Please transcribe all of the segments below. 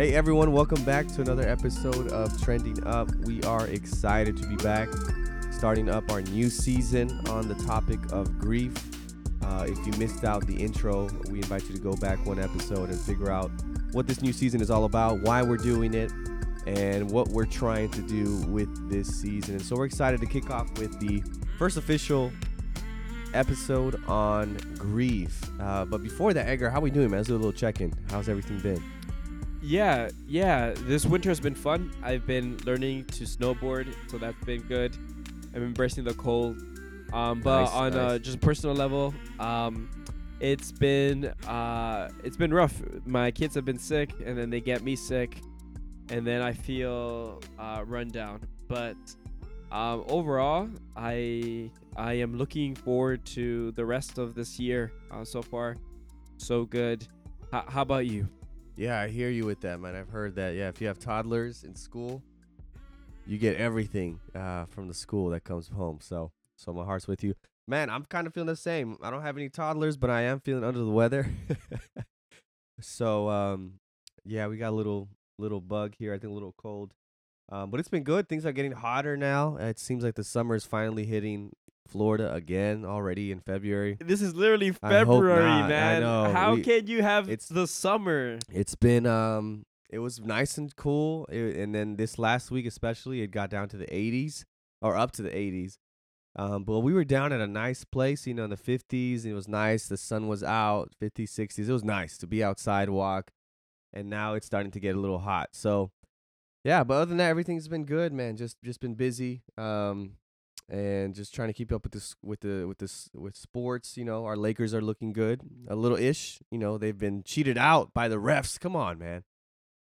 Hey everyone, welcome back to another episode of Trending Up. We are excited to be back, starting up our new season on the topic of grief. If you missed out the intro, we invite you to go back one episode and figure out what this new season is all about, why we're doing it, and what we're trying to do with this season. And so we're excited to kick off with the first official episode on grief. But before that, Edgar, how are we doing, man? Let's do a little check-in. How's everything been? Yeah. This winter has been fun. I've been learning to snowboard, so that's been good. I'm embracing the cold. But just a personal level, it's been rough. My kids have been sick, and then they get me sick, and then I feel run down. But overall, I am looking forward to the rest of this year. So far, so good. How about you? Yeah, I hear you with that, man. I've heard that. Yeah, if you have toddlers in school, you get everything from the school that comes home. So my heart's with you. Man, I'm kind of feeling the same. I don't have any toddlers, but I am feeling under the weather. So, we got a little bug here. I think a little cold. But it's been good. Things are getting hotter now. It seems like the summer is finally hitting Florida again already in February. This is literally February, man. I know. How can you have the summer? It's been it was nice and cool, and then this last week especially, it got down to the 80s or up to the 80s. But we were down at a nice place, you know, in the 50s. It was nice. The sun was out, 50s, 60s. It was nice to be outside, walk, and now it's starting to get a little hot. So, yeah. But other than that, everything's been good, man. Just been busy. And just trying to keep up with sports. You know, our Lakers are looking good, a little ish. You know, they've been cheated out by the refs. Come on, man.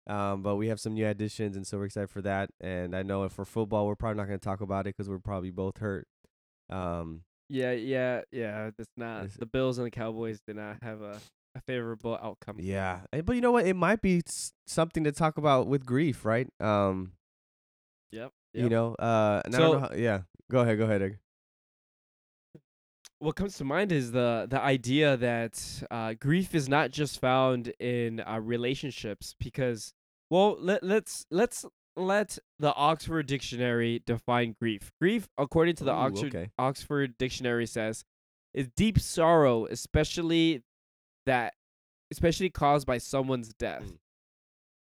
But we have some new additions, and so we're excited for that. And I know for football, we're probably not going to talk about it because we're probably both hurt. Yeah. It's not the Bills and the Cowboys did not have a favorable outcome. Yeah, but you know what? It might be something to talk about with grief, right? Yep. You know, and so, I don't know how, yeah. Go ahead, Edgar. What comes to mind is the idea that grief is not just found in relationships, because, well, let the Oxford Dictionary define grief. Grief, according to the Oxford Dictionary, says, is deep sorrow, especially caused by someone's death. Mm.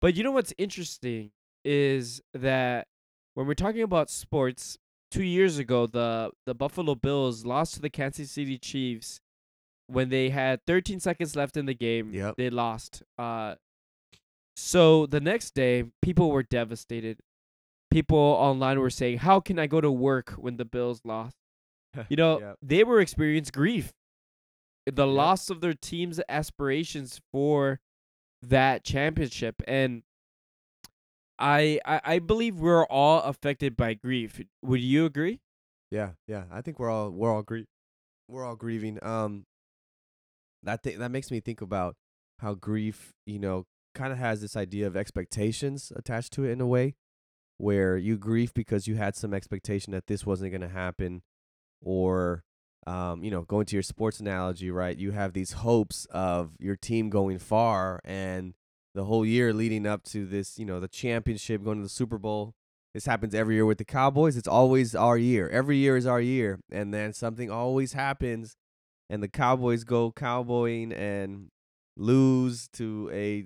But you know what's interesting is that when we're talking about sports, 2 years ago, the Buffalo Bills lost to the Kansas City Chiefs when they had 13 seconds left in the game. Yep. They lost. So the next day, people were devastated. People online were saying, how can I go to work when the Bills lost? You know, yep. They were experiencing grief. The loss of their team's aspirations for that championship. And I believe we're all affected by grief. Would you agree? Yeah. I think we're all grieving. That makes me think about how grief, you know, kind of has this idea of expectations attached to it in a way, where you grieve because you had some expectation that this wasn't going to happen, or you know, going to your sports analogy, right? You have these hopes of your team going far, and the whole year leading up to this, you know, the championship, going to the Super Bowl. This happens every year with the Cowboys. It's always our year. Every year is our year. And then something always happens, and the Cowboys go cowboying and lose to a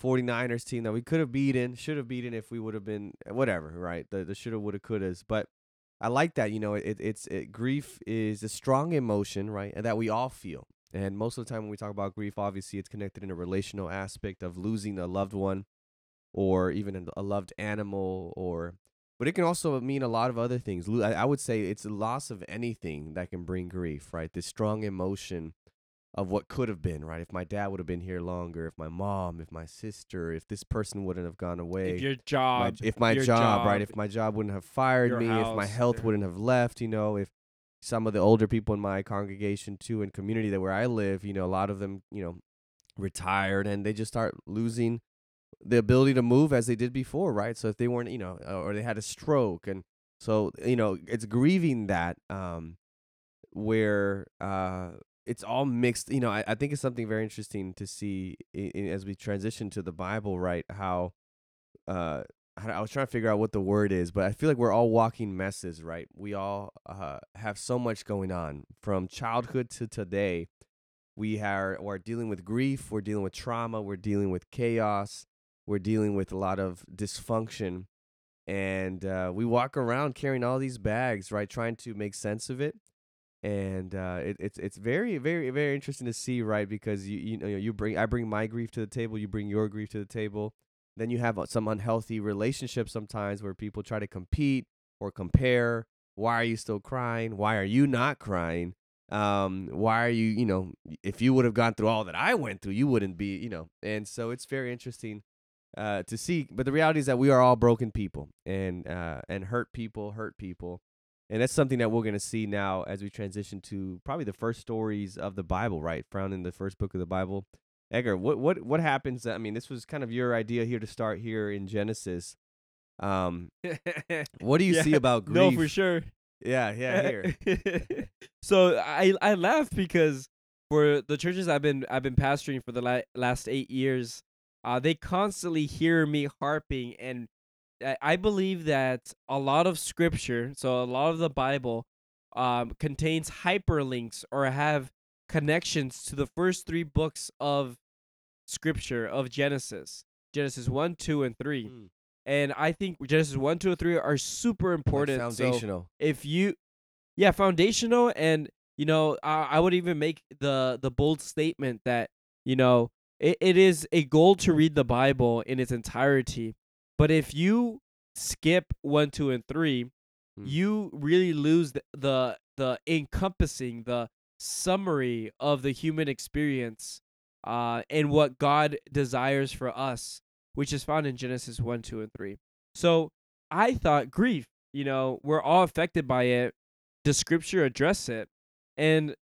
49ers team that we could have beaten, should have beaten if we would have been, whatever, right? The shoulda, woulda, couldas. But I like that, you know, grief is a strong emotion, right, that we all feel. And most of the time when we talk about grief, obviously it's connected in a relational aspect of losing a loved one or even a loved animal, but it can also mean a lot of other things. I would say it's the loss of anything that can bring grief, right? This strong emotion of what could have been, right? If my dad would have been here longer, if my mom, if my sister, if this person wouldn't have gone away. If my job wouldn't have fired me, if my health wouldn't have left, you know, if some of the older people in my congregation too and community that where I live, you know, a lot of them, you know, retired and they just start losing the ability to move as they did before, right? So if they weren't, you know, or they had a stroke, and so, you know, it's grieving that where it's all mixed. You know, I think it's something very interesting to see as we transition to the Bible, right? How I was trying to figure out what the word is, but I feel like we're all walking messes, right? We all have so much going on from childhood to today. We're dealing with grief. We're dealing with trauma. We're dealing with chaos. We're dealing with a lot of dysfunction. And we walk around carrying all these bags, right, trying to make sense of it. And it's very, very, very interesting to see, right, because I bring my grief to the table. You bring your grief to the table. Then you have some unhealthy relationships sometimes where people try to compete or compare. Why are you still crying? Why are you not crying? Why are you, if you would have gone through all that I went through, you wouldn't be, And so it's very interesting to see. But the reality is that we are all broken people and hurt people. And that's something that we're going to see now as we transition to probably the first stories of the Bible, right? Found in the first book of the Bible. Edgar, what happens? I mean, this was kind of your idea here to start here in Genesis. What do you see about grief? No, for sure. Yeah, here. So I laugh because for the churches I've been pastoring for the last 8 years, they constantly hear me harping, and I believe that a lot of Scripture, so a lot of the Bible, contains hyperlinks or have connections to the first three books of Scripture of Genesis 1, 2, and 3. And I think Genesis 1, 2, and 3 are super important. Like foundational. So foundational. And, I would even make the bold statement that, it is a goal to read the Bible in its entirety. But if you skip 1, 2, and 3, you really lose the encompassing, the summary of the human experience and what God desires for us, which is found in Genesis 1, 2, and 3. So I thought grief, we're all affected by it. Does Scripture address it? And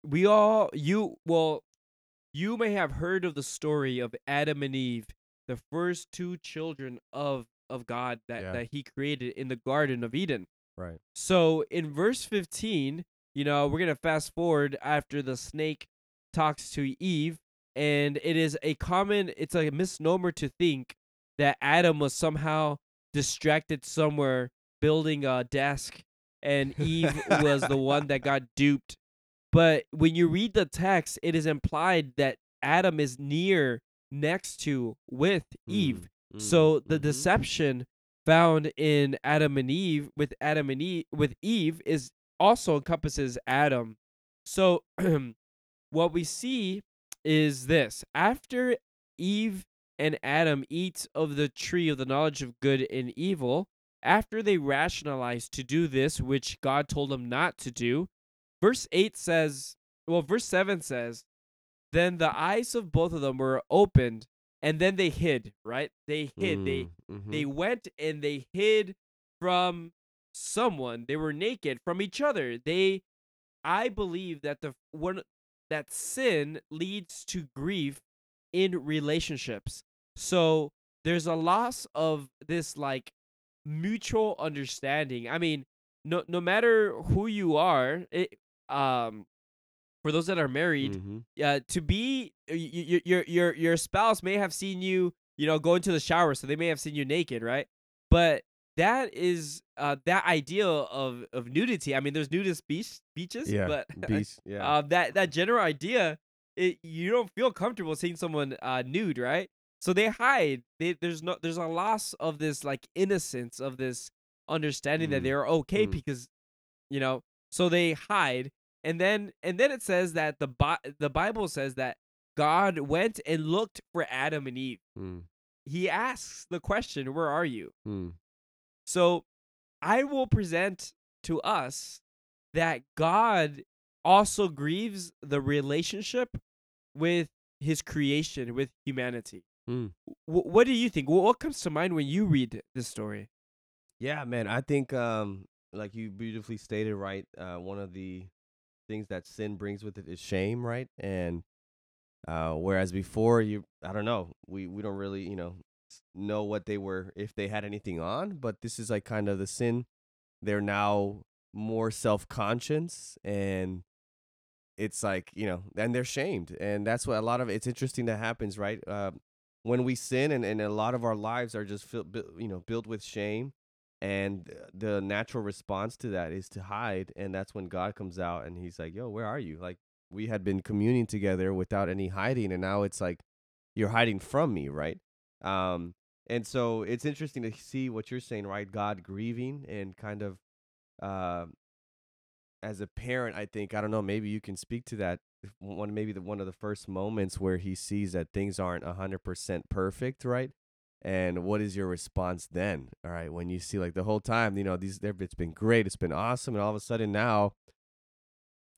you may have heard of the story of Adam and Eve, the first two children of God that he created in the Garden of Eden. Right. So in verse 15, we're going to fast forward after the snake talks to Eve, and it's a misnomer to think that Adam was somehow distracted somewhere building a desk and Eve was the one that got duped. But when you read the text, it is implied that Adam is next to, with Eve. So the deception found in Adam and Eve is also encompasses Adam. So what we see is this. After Eve and Adam eats of the tree of the knowledge of good and evil, after they rationalize to do this, which God told them not to do, verse 7 says, then the eyes of both of them were opened, and then they hid, right? They hid. They went and they hid from someone. They were naked from each other. I believe that that sin leads to grief in relationships. So there's a loss of this like mutual understanding. I mean, no matter who you are, for those that are married, to be your spouse may have seen you, go into the shower, so they may have seen you naked, right? But that is that idea of nudity. I mean, there's nudist beaches, that general idea, you don't feel comfortable seeing someone nude, right? So they hide. There's a loss of this like innocence, of this understanding that they're okay because, so they hide. And then it says that the Bible says that God went and looked for Adam and Eve. He asks the question, "Where are you?" So I will present to us that God also grieves the relationship with his creation, with humanity. What do you think? What comes to mind when you read this story? Yeah, man, I think like you beautifully stated, right? One of the things that sin brings with it is shame, right? And whereas before, we don't really, know what they were, if they had anything on, but this is like kind of the sin. They're now more self-conscious, and it's like, you know, and they're shamed. And that's what a lot of, it's interesting that happens, right? When we sin, and a lot of our lives are just filled with shame. And the natural response to that is to hide. And that's when God comes out and he's like, yo, where are you? Like, we had been communing together without any hiding. And now it's like, you're hiding from me, right? And so it's interesting to see what you're saying, right? God grieving and kind of, as a parent, I think, I don't know, maybe you can speak to that. One of the first moments where he sees that things aren't 100% perfect, right? And what is your response then? All right, when you see, like, the whole time, you know, it's been great, it's been awesome, and all of a sudden now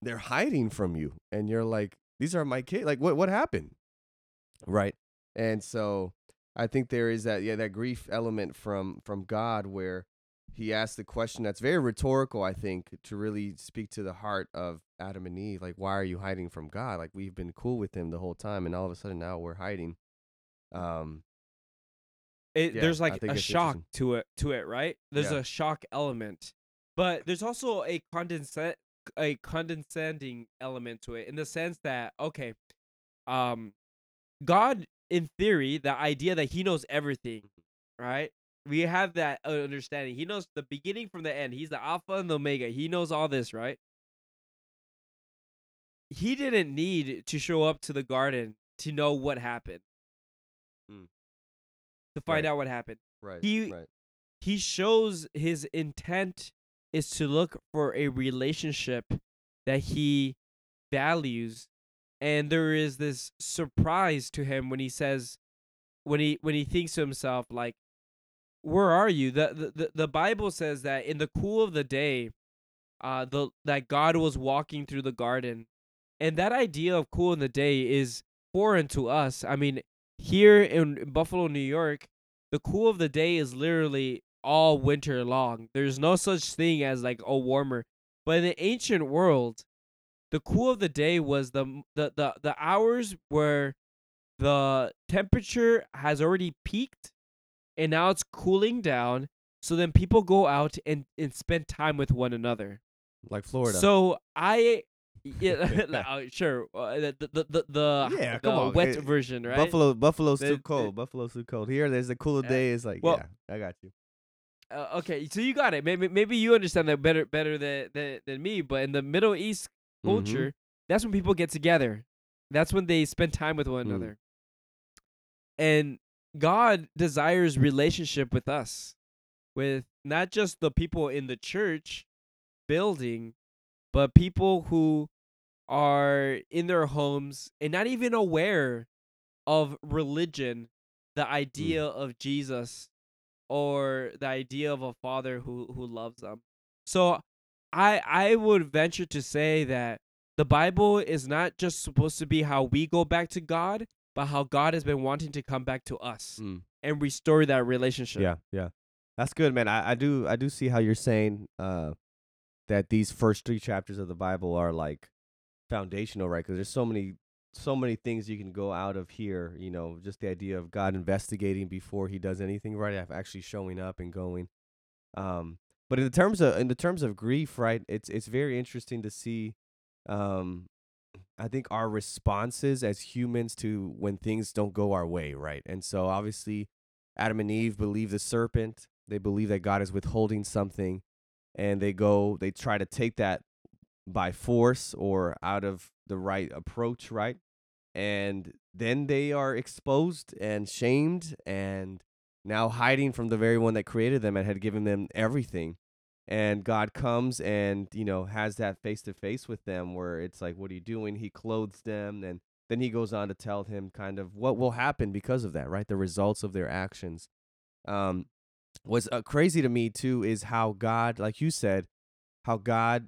they're hiding from you, and you're like, these are my kids. Like, what happened, right? And so I think there is that, yeah, that grief element from God, where he asked the question that's very rhetorical, I think, to really speak to the heart of Adam and Eve. Like, why are you hiding from God? Like, we've been cool with him the whole time, and all of a sudden now we're hiding. There's like a shock to it, right? There's a shock element, but there's also a condescending element to it, in the sense that, okay, God, in theory, the idea that he knows everything, right? We have that understanding. He knows the beginning from the end. He's the Alpha and the Omega. He knows all this, right? He didn't need to show up to the garden to know what happened. To find out what happened. Right. He shows his intent is to look for a relationship that he values, and there is this surprise to him when he says, when he thinks to himself, like, where are you? The Bible says that in the cool of the day, that God was walking through the garden. And that idea of cool in the day is foreign to us. I mean, here in Buffalo, New York, the cool of the day is literally all winter long. There's no such thing as, like, a warmer. But in the ancient world, the cool of the day was the hours where the temperature has already peaked. And now it's cooling down, so then people go out and spend time with one another, like Florida. So wet version, right? Buffalo's too cold. Buffalo's too cold. Here, there's a cooler day. It's like, well, yeah, I got you. Okay, so you got it. Maybe you understand that better than me. But in the Middle East culture, that's when people get together. That's when they spend time with one another, and God desires relationship with us, with not just the people in the church building, but people who are in their homes and not even aware of religion, the idea of Jesus, or the idea of a father who loves them. So I would venture to say that the Bible is not just supposed to be how we go back to God, but how God has been wanting to come back to us and restore that relationship. Yeah. That's good, man. I do see how you're saying that these first three chapters of the Bible are, like, foundational, right? Because there's so many things you can go out of here, you know, just the idea of God investigating before he does anything, right? Actually showing up and going. But in the terms of grief, right, it's very interesting to see I think our responses as humans to when things don't go our way, right? And so obviously Adam and Eve believe the serpent. They believe that God is withholding something, and they try to take that by force or out of the right approach, right? And then they are exposed and shamed and now hiding from the very one that created them and had given them everything. And God comes and, you know, has that face-to-face with them where it's like, what are you doing? He clothes them, and then he goes on to tell him kind of what will happen because of that, right? The results of their actions. What's crazy to me, too, is how God, like you said, how God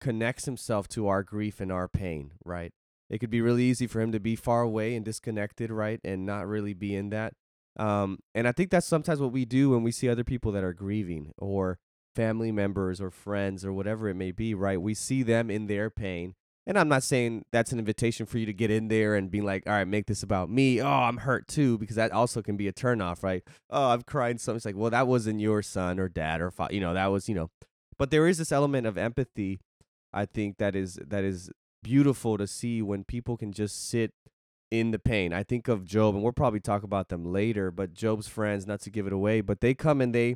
connects himself to our grief and our pain, right? It could be really easy for him to be far away and disconnected, right, and not really be in that. And I think that's sometimes what we do when we see other people that are grieving, or family members or friends or whatever it may be, right? We see them in their pain. And I'm not saying that's an invitation for you to get in there and be like, all right, make this about me. Oh, I'm hurt too, because that also can be a turnoff, right? Oh, I've cried something. It's like, well, that wasn't your son or dad or father, you know, that was, you know. But there is this element of empathy, I think, that is beautiful to see when people can just sit in the pain. I think of Job, and we'll probably talk about them later, but Job's friends, not to give it away, but they come and they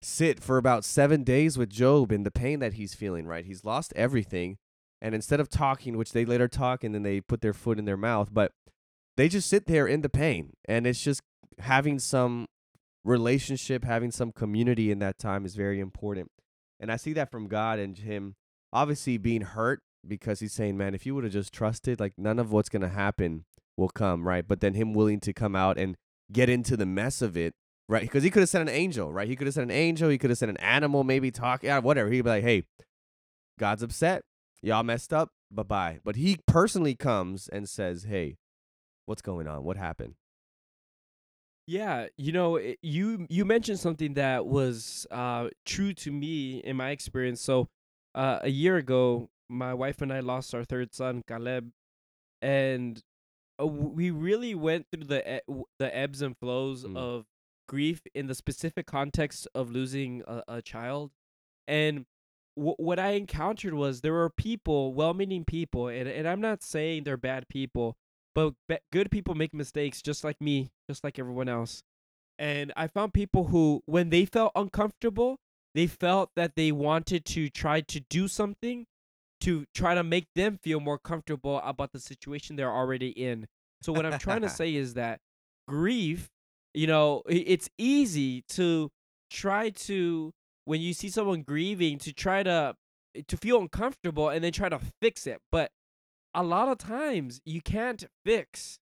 sit for about 7 days with Job in the pain that he's feeling, right? He's lost everything. And instead of talking, which they later talk and then they put their foot in their mouth, but they just sit there in the pain. And it's just having some relationship, having some community in that time is very important. And I see that from God and him obviously being hurt because he's saying, man, if you would have just trusted, like none of what's going to happen will come, right? But then him willing to come out and get into the mess of it, right? Because he could have sent an angel, right? He could have sent an angel. He could have sent an animal, maybe talk, yeah, whatever. He'd be like, hey, God's upset. Y'all messed up. Bye-bye. But he personally comes and says, hey, what's going on? What happened? Yeah, you know, you mentioned something that was true to me in my experience. So a year ago, my wife and I lost our third son, Caleb, and we really went through the ebbs and flows of grief in the specific context of losing a child. And what I encountered was there were people, well-meaning people, and I'm not saying they're bad people, but good people make mistakes just like me, just like everyone else. And I found people who, when they felt uncomfortable, they felt that they wanted to try to do something to try to make them feel more comfortable about the situation they're already in. So what I'm trying to say is that grief, you know, it's easy to try to, when you see someone grieving, to try to feel uncomfortable and then try to fix it. But a lot of times you can't fix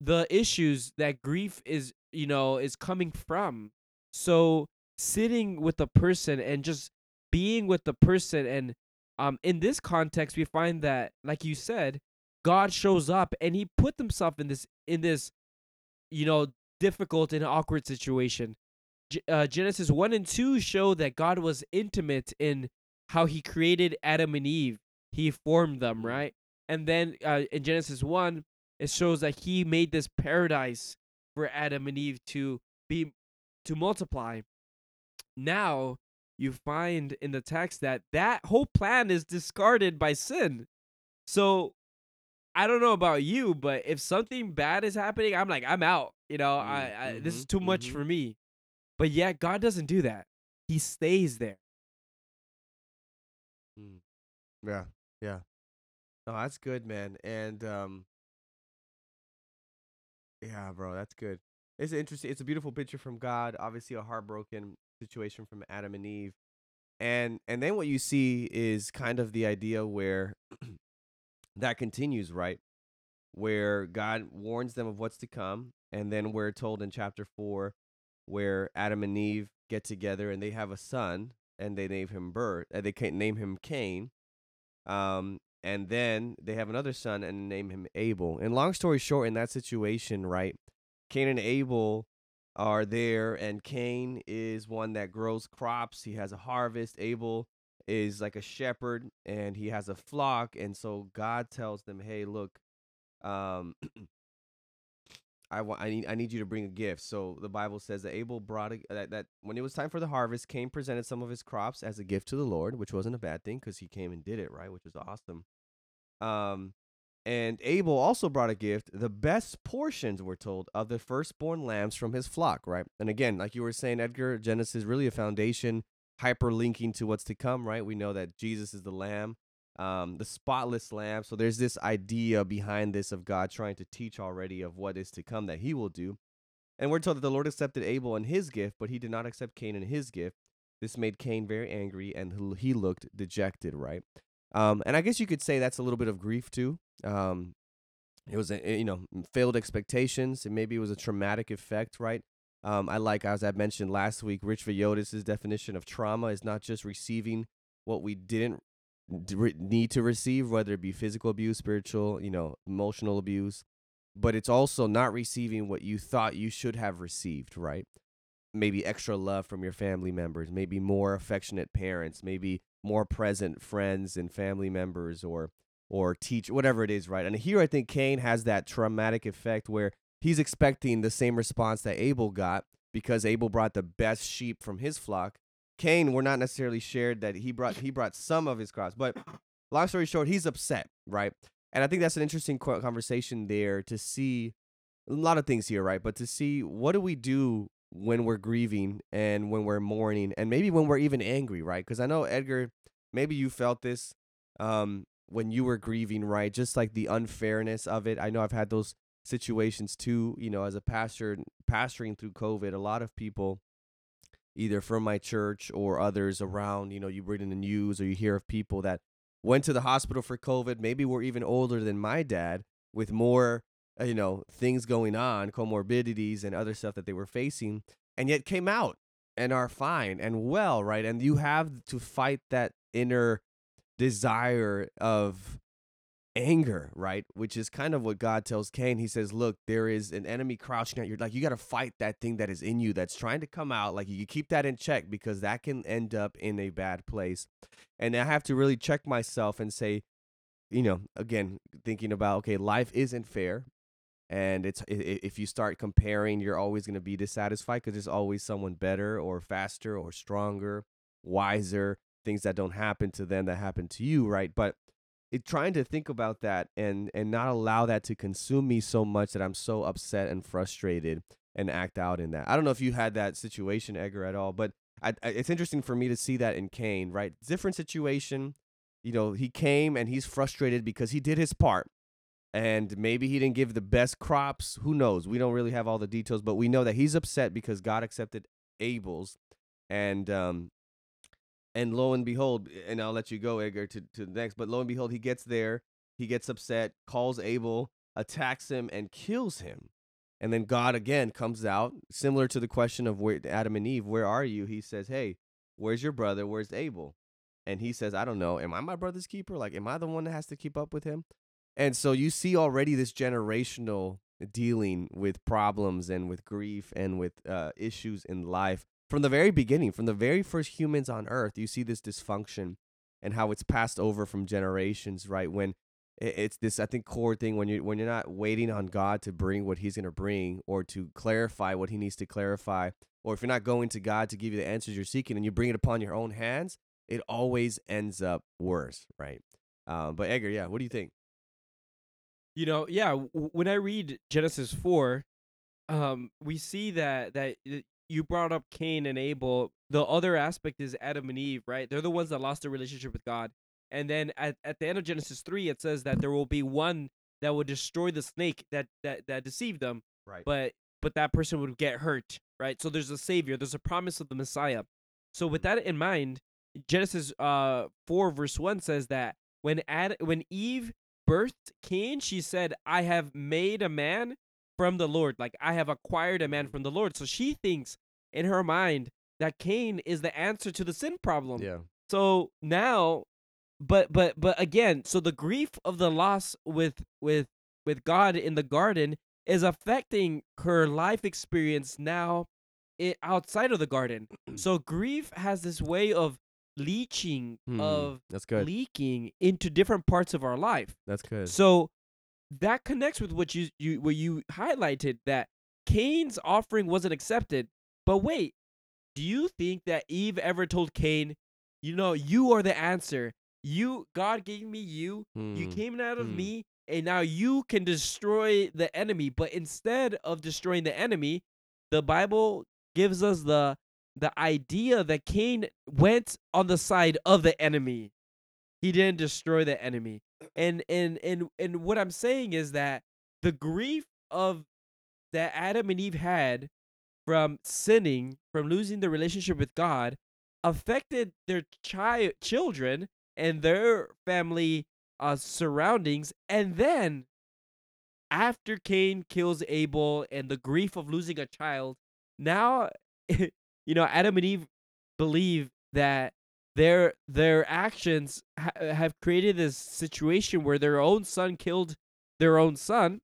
the issues that grief is, you know, is coming from. So sitting with a person and just being with the person, and in this context, we find that, like you said, God shows up and he put himself in this, you know, difficult and awkward situation. Genesis 1 and 2 show that God was intimate in how he created Adam and Eve. He formed them, right? And then in Genesis 1, it shows that he made this paradise for Adam and Eve to multiply. Now you find in the text that whole plan is discarded by sin. So I don't know about you, but if something bad is happening, I'm like, I'm out. You know, I this is too much for me. But yet God doesn't do that. He stays there. Yeah, yeah. No, that's good, man. And yeah, bro, that's good. It's interesting. It's a beautiful picture from God. Obviously, a heartbroken situation from Adam and Eve, and then what you see is kind of the idea where that continues, right? Where God warns them of what's to come, and then we're told in chapter 4 where Adam and Eve get together and they have a son, and they name him Cain. And then they have another son and name him Abel. And long story short, in that situation, right, Cain and Abel are there, and Cain is one that grows crops. He has a harvest. Abel is like a shepherd, and he has a flock. And so God tells them, hey, look, I need you to bring a gift. So the Bible says that Abel brought that when it was time for the harvest, Cain presented some of his crops as a gift to the Lord, which wasn't a bad thing because he came and did it, right? Which was awesome. And Abel also brought a gift, the best portions, we're told, of the firstborn lambs from his flock, right? And again, like you were saying, Edgar, Genesis is really a foundation, hyperlinking to what's to come, right? We know that Jesus is the lamb, the spotless lamb. So there's this idea behind this of God trying to teach already of what is to come that he will do. And we're told that the Lord accepted Abel and his gift, but he did not accept Cain and his gift. This made Cain very angry, and he looked dejected, right? And I guess you could say that's a little bit of grief too. It was, you know, failed expectations, and maybe it was a traumatic effect, right? As I mentioned last week, Rich Viotis's definition of trauma is not just receiving what we didn't need to receive, whether it be physical abuse, spiritual, you know, emotional abuse, but it's also not receiving what you thought you should have received, right? Maybe extra love from your family members, maybe more affectionate parents, maybe more present friends and family members, or teach, whatever it is, right? And here I think Cain has that traumatic effect where he's expecting the same response that Abel got, because Abel brought the best sheep from his flock. Cain, we're not necessarily shared that he brought some of his crops, but long story short, he's upset, right? And I think that's an interesting conversation there to see a lot of things here, right? But to see what do we do when we're grieving and when we're mourning and maybe when we're even angry, right? Because I know, Edgar, maybe you felt this when you were grieving, right? Just like the unfairness of it. I know I've had those situations too, you know, as a pastor, pastoring through COVID, a lot of people either from my church or others around, you know, you read in the news or you hear of people that went to the hospital for COVID, maybe were even older than my dad with more, you know, things going on, comorbidities and other stuff that they were facing, and yet came out and are fine and well, right? And you have to fight that inner desire of anger, right? Which is kind of what God tells Cain. He says, look, there is an enemy crouching at your, like, you got to fight that thing that is in you that's trying to come out. Like, you keep that in check because that can end up in a bad place. And I have to really check myself and say, you know, again, thinking about, okay, life isn't fair. And it's if you start comparing, you're always going to be dissatisfied because there's always someone better or faster or stronger, wiser, things that don't happen to them that happen to you, right? But it, trying to think about that and not allow that to consume me so much that I'm so upset and frustrated and act out in that. I don't know if you had that situation, Edgar, at all, but it's interesting for me to see that in Cain, right? Different situation. You know, he came and he's frustrated because he did his part. And maybe he didn't give the best crops. Who knows? We don't really have all the details, but we know that he's upset because God accepted Abel's. And lo and behold, and I'll let you go, Edgar, to the next. But lo and behold, he gets there. He gets upset, calls Abel, attacks him, and kills him. And then God again comes out, similar to the question of where, Adam and Eve, where are you? He says, hey, where's your brother? Where's Abel? And he says, I don't know. Am I my brother's keeper? Like, am I the one that has to keep up with him? And so you see already this generational dealing with problems and with grief and with issues in life. From the very beginning, from the very first humans on earth, you see this dysfunction and how it's passed over from generations, right? When it's this, I think, core thing when you're not waiting on God to bring what he's going to bring or to clarify what he needs to clarify, or if you're not going to God to give you the answers you're seeking and you bring it upon your own hands, it always ends up worse, right? But Edgar, yeah, what do you think? You know, yeah, when I read Genesis 4, we see that you brought up Cain and Abel. The other aspect is Adam and Eve, right? They're the ones that lost their relationship with God. And then at the end of Genesis 3, it says that there will be one that will destroy the snake that deceived them. Right. But that person would get hurt, right? So there's a savior. There's a promise of the Messiah. So with that in mind, Genesis 4 verse 1 says that when Eve birthed Cain, she said, I have made a man from the Lord. Like, I have acquired a man from the Lord. So she thinks in her mind that Cain is the answer to the sin problem. Yeah. So now, but again, so the grief of the loss with God in the garden is affecting her life experience now outside of the garden. So grief has this way of leaching, of that's good, leaking into different parts of our life. That's good. So that connects with what you highlighted, that Cain's offering wasn't accepted. But wait, do you think that Eve ever told Cain, you know, you are the answer. God gave me you. You came out of me, and now you can destroy the enemy. But instead of destroying the enemy, the Bible gives us the idea that Cain went on the side of the enemy. He didn't destroy the enemy. And what I'm saying is that the grief of that Adam and Eve had from sinning, from losing the relationship with God, affected their children and their family surroundings. And then after Cain kills Abel and the grief of losing a child, now you know, Adam and Eve believe that their actions have created this situation where their own son killed their own son.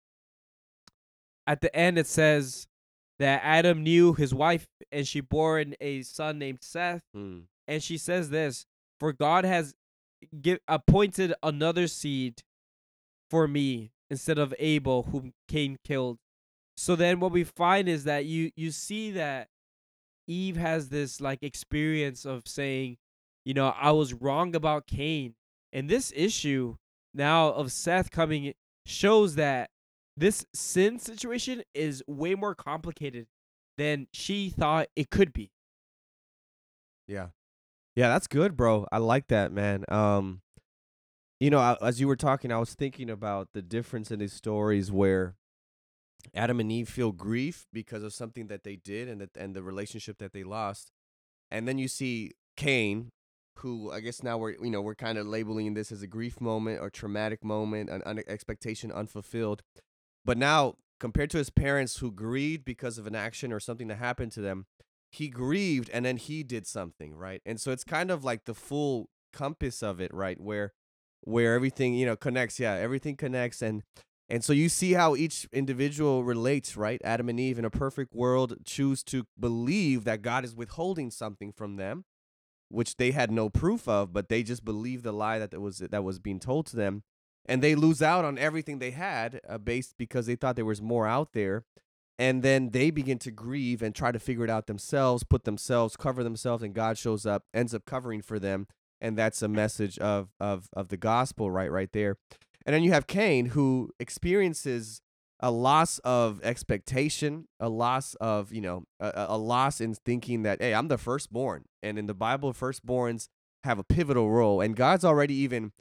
At the end, it says that Adam knew his wife, and she bore a son named Seth. And she says this, for God has appointed another seed for me instead of Abel, whom Cain killed. So then what we find is that you see that Eve has this like experience of saying, you know, I was wrong about Cain, And this issue now of Seth coming shows that this sin situation is way more complicated than she thought it could be. Yeah. Yeah, that's good, bro. I like that, man. You know, as you were talking, I was thinking about the difference in these stories where Adam and Eve feel grief because of something that they did and the relationship that they lost. And then you see Cain, who I guess now we're kind of labeling this as a grief moment or traumatic moment, an expectation unfulfilled. But now compared to his parents who grieved because of an action or something that happened to them, he grieved and then he did something, right? And so it's kind of like the full compass of it, right? Where everything, connects. Yeah, everything connects. And so you see how each individual relates, right? Adam and Eve in a perfect world choose to believe that God is withholding something from them, which they had no proof of, but they just believed the lie that was being told to them. And they lose out on everything they had because they thought there was more out there. And then they begin to grieve and try to figure it out themselves, cover themselves, and God shows up, ends up covering for them. And that's a message of the gospel right there. And then you have Cain, who experiences a loss of expectation, a loss of, a loss in thinking that, hey, I'm the firstborn. And in the Bible, firstborns have a pivotal role. And God's already even,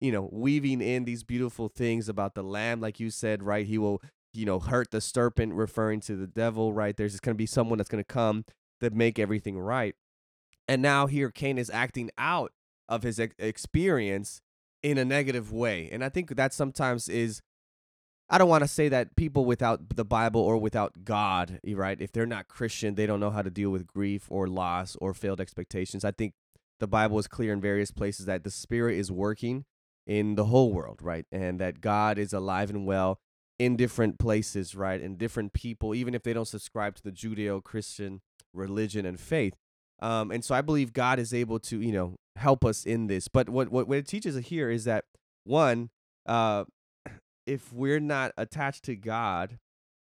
weaving in these beautiful things about the lamb, like you said, right? He will, hurt the serpent, referring to the devil, right? There's just going to be someone that's going to come to make everything right. And now here Cain is acting out of his experience in a negative way. And I think that sometimes is, I don't want to say that people without the Bible or without God, right? If they're not Christian, they don't know how to deal with grief or loss or failed expectations. I think the Bible is clear in various places that the Spirit is working in the whole world, right? And that God is alive and well in different places, right? In different people, even if they don't subscribe to the Judeo-Christian religion and faith. And so I believe God is able to, help us in this. But what it teaches here is that, one, if we're not attached to God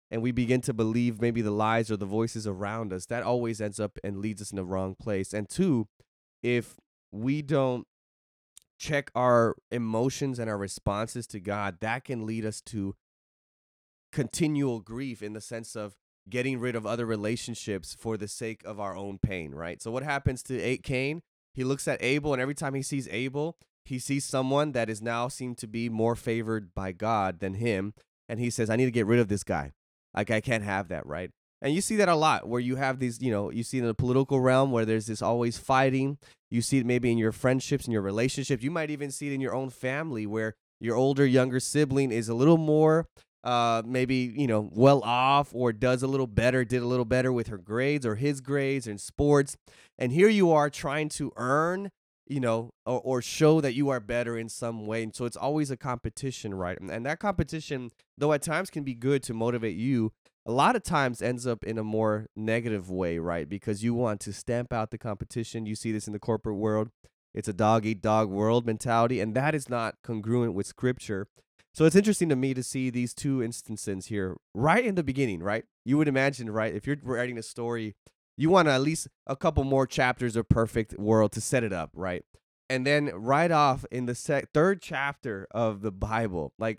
and we begin to believe maybe the lies or the voices around us, that always ends up and leads us in the wrong place. And two, if we don't check our emotions and our responses to God, that can lead us to continual grief in the sense of getting rid of other relationships for the sake of our own pain, right? So what happens to Cain? He looks at Abel, and every time he sees Abel, he sees someone that is now seemed to be more favored by God than him, and he says, I need to get rid of this guy. Like, I can't have that, right? And you see that a lot where you have these, you see in the political realm where there's this always fighting. You see it maybe in your friendships and your relationships. You might even see it in your own family where your older, younger sibling is a little more maybe, well off or did a little better with her grades or his grades in sports. And here you are trying to earn, or show that you are better in some way. And so it's always a competition, right? And that competition, though at times can be good to motivate you, a lot of times ends up in a more negative way, right? Because you want to stamp out the competition. You see this in the corporate world. It's a dog-eat-dog world mentality, and that is not congruent with Scripture. So it's interesting to me to see these two instances here right in the beginning, right? You would imagine, right, if you're writing a story, you want at least a couple more chapters of perfect world to set it up, right? And then right off in the third chapter of the Bible, like,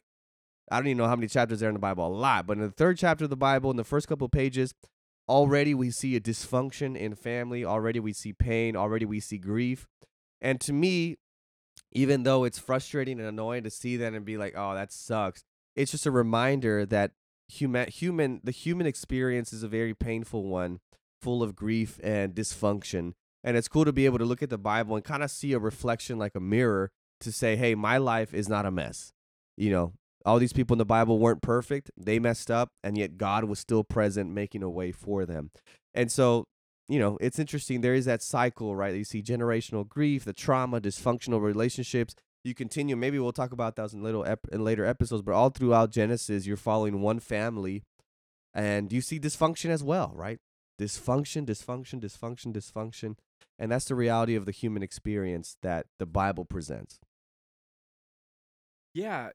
I don't even know how many chapters there are in the Bible, a lot, but in the third chapter of the Bible, in the first couple of pages, already we see a dysfunction in family, already we see pain, already we see grief. And to me, even though it's frustrating and annoying to see that and be like, oh, that sucks, it's just a reminder that the human experience is a very painful one, full of grief and dysfunction. And it's cool to be able to look at the Bible and kind of see a reflection like a mirror to say, hey, my life is not a mess. All these people in the Bible weren't perfect. They messed up, and yet God was still present, making a way for them. And so, it's interesting. There is that cycle, right? You see generational grief, the trauma, dysfunctional relationships. You continue. Maybe we'll talk about those in later episodes, but all throughout Genesis, you're following one family, and you see dysfunction as well, right? Dysfunction. And that's the reality of the human experience that the Bible presents. Yeah.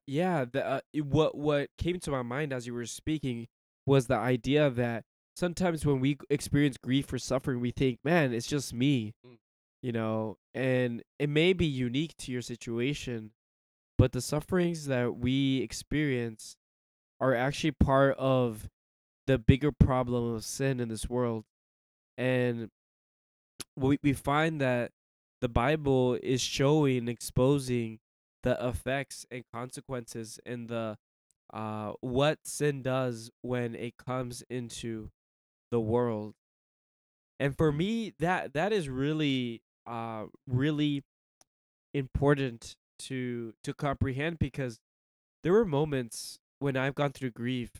What came to my mind as you were speaking was the idea that sometimes when we experience grief or suffering, we think, man, it's just me. you know, and it may be unique to your situation, but the sufferings that we experience are actually part of the bigger problem of sin in this world. And we find that the Bible is showing, exposing the effects and consequences and the what sin does when it comes into the world. And for me, that is really really important to comprehend, because there were moments when I've gone through grief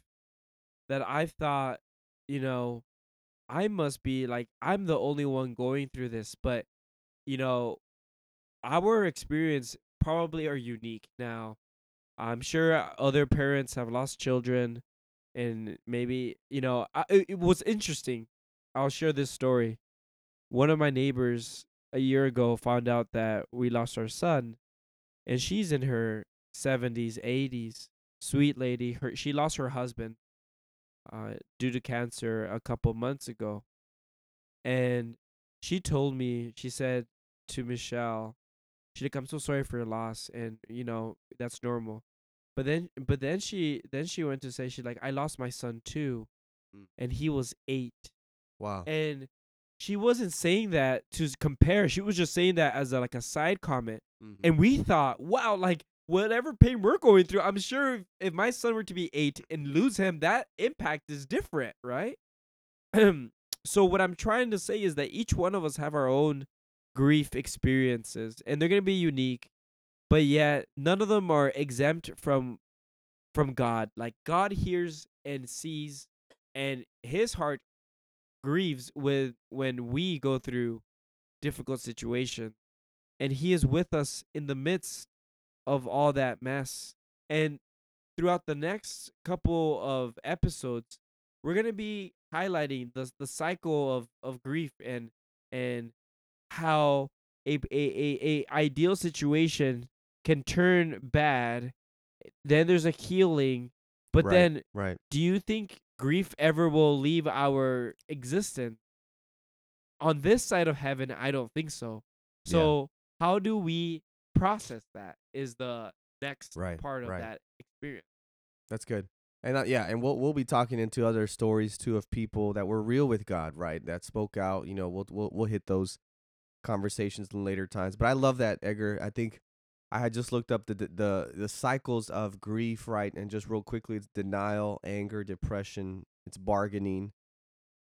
that I've thought, you know, I must be like, I'm the only one going through this. But, you know, our experience probably are unique now. I'm sure other parents have lost children, and maybe, you know, it was interesting. I'll share this story. One of my neighbors a year ago found out that we lost our son, and she's in her 70s, 80s. Sweet lady. She lost her husband due to cancer a couple months ago. And she told me, she said to Michelle, she's like, I'm so sorry for your loss, and you know, that's normal. But then she went to say, she's like, I lost my son too, and he was 8. Wow. And she wasn't saying that to compare. She was just saying that as a side comment. Mm-hmm. And we thought, wow, like, whatever pain we're going through, I'm sure if my son were to be 8 and lose him, that impact is different, right? So what I'm trying to say is that each one of us have our own grief experiences, and they're going to be unique, but yet none of them are exempt from God. Like, God hears and sees, and his heart grieves with when we go through difficult situations, and he is with us in the midst of all that mess. And throughout the next couple of episodes, we're going to be highlighting the cycle of grief and how a ideal situation can turn bad. Then there's a healing, but do you think grief ever will leave our existence on this side of heaven? I don't think so. So how do we process that is the next part of that experience. That's good. And and we'll be talking into other stories too of people that were real with God, right? That spoke out. You know, we'll hit those conversations in later times. But I love that, Edgar. I think I had just looked up the cycles of grief, right? And just real quickly, it's denial, anger, depression, it's bargaining,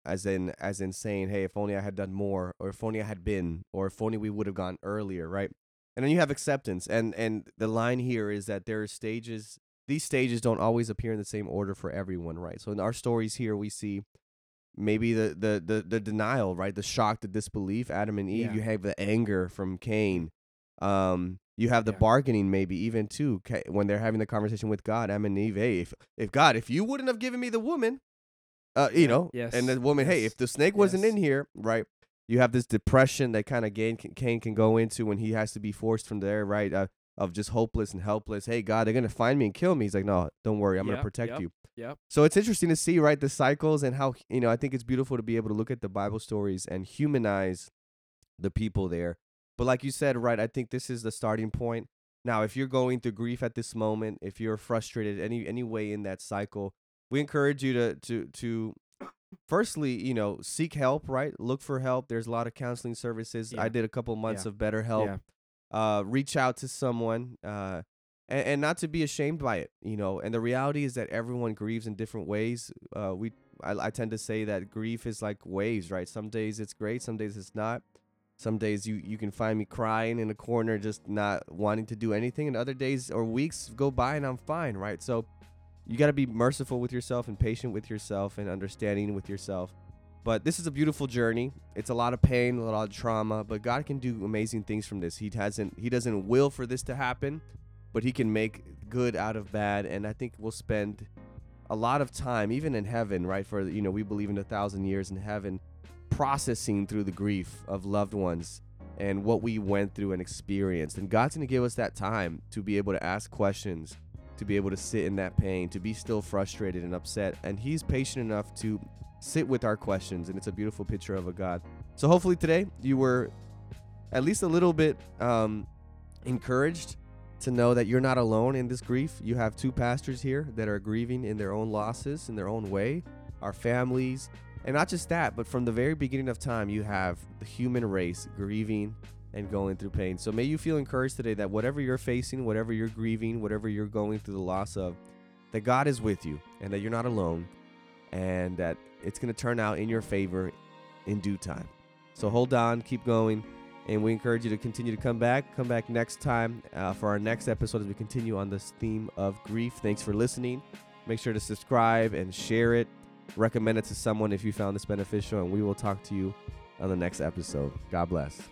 as in saying, hey, if only I had done more, or if only I had been, or if only we would have gone earlier, right? And then you have acceptance. And the line here is that there are stages. These stages don't always appear in the same order for everyone, right? So in our stories here, we see maybe the denial, right? The shock, the disbelief, Adam and Eve. Yeah. You have the anger from Cain. You have the bargaining, maybe even too, when they're having the conversation with God. Adam and Eve, hey, if God, if you wouldn't have given me the woman, you know, and the woman, hey, if the snake wasn't in here, right? You have this depression that kind of Cain can go into when he has to be forced from there, right? Of just hopeless and helpless. Hey, God, they're going to find me and kill me. He's like, no, don't worry. I'm going to protect you. Yep. So it's interesting to see, right, the cycles and how, you know, I think it's beautiful to be able to look at the Bible stories and humanize the people there. But like you said, right, I think this is the starting point. Now, if you're going through grief at this moment, if you're frustrated any way in that cycle, we encourage you to firstly, you know, seek help, right? Look for help. There's a lot of counseling services. Yeah. I did a couple months of BetterHelp. Yeah. Reach out to someone and not to be ashamed by it, you know. And the reality is that everyone grieves in different ways. I tend to say that grief is like waves, right? Some days it's great. Some days it's not. Some days you can find me crying in a corner, just not wanting to do anything. And other days or weeks go by and I'm fine, right? So you got to be merciful with yourself and patient with yourself and understanding with yourself. But this is a beautiful journey. It's a lot of pain, a lot of trauma, but God can do amazing things from this. He doesn't will for this to happen, but he can make good out of bad. And I think we'll spend a lot of time, even in heaven, right? For, you know, we believe in 1,000 years in heaven, processing through the grief of loved ones and what we went through and experienced. And God's going to give us that time to be able to ask questions, to be able to sit in that pain, to be still frustrated and upset. And he's patient enough to sit with our questions. And it's a beautiful picture of a God. So hopefully today you were at least a little bit encouraged to know that you're not alone in this grief. You have two pastors here that are grieving in their own losses, in their own way, our families. And not just that, but from the very beginning of time, you have the human race grieving and going through pain. So may you feel encouraged today that whatever you're facing, whatever you're grieving, whatever you're going through the loss of, that God is with you and that you're not alone and that it's going to turn out in your favor in due time. So hold on, keep going. And we encourage you to continue to come back next time for our next episode as we continue on this theme of grief. Thanks for listening. Make sure to subscribe and share it. Recommend it to someone if you found this beneficial, and we will talk to you on the next episode. God bless.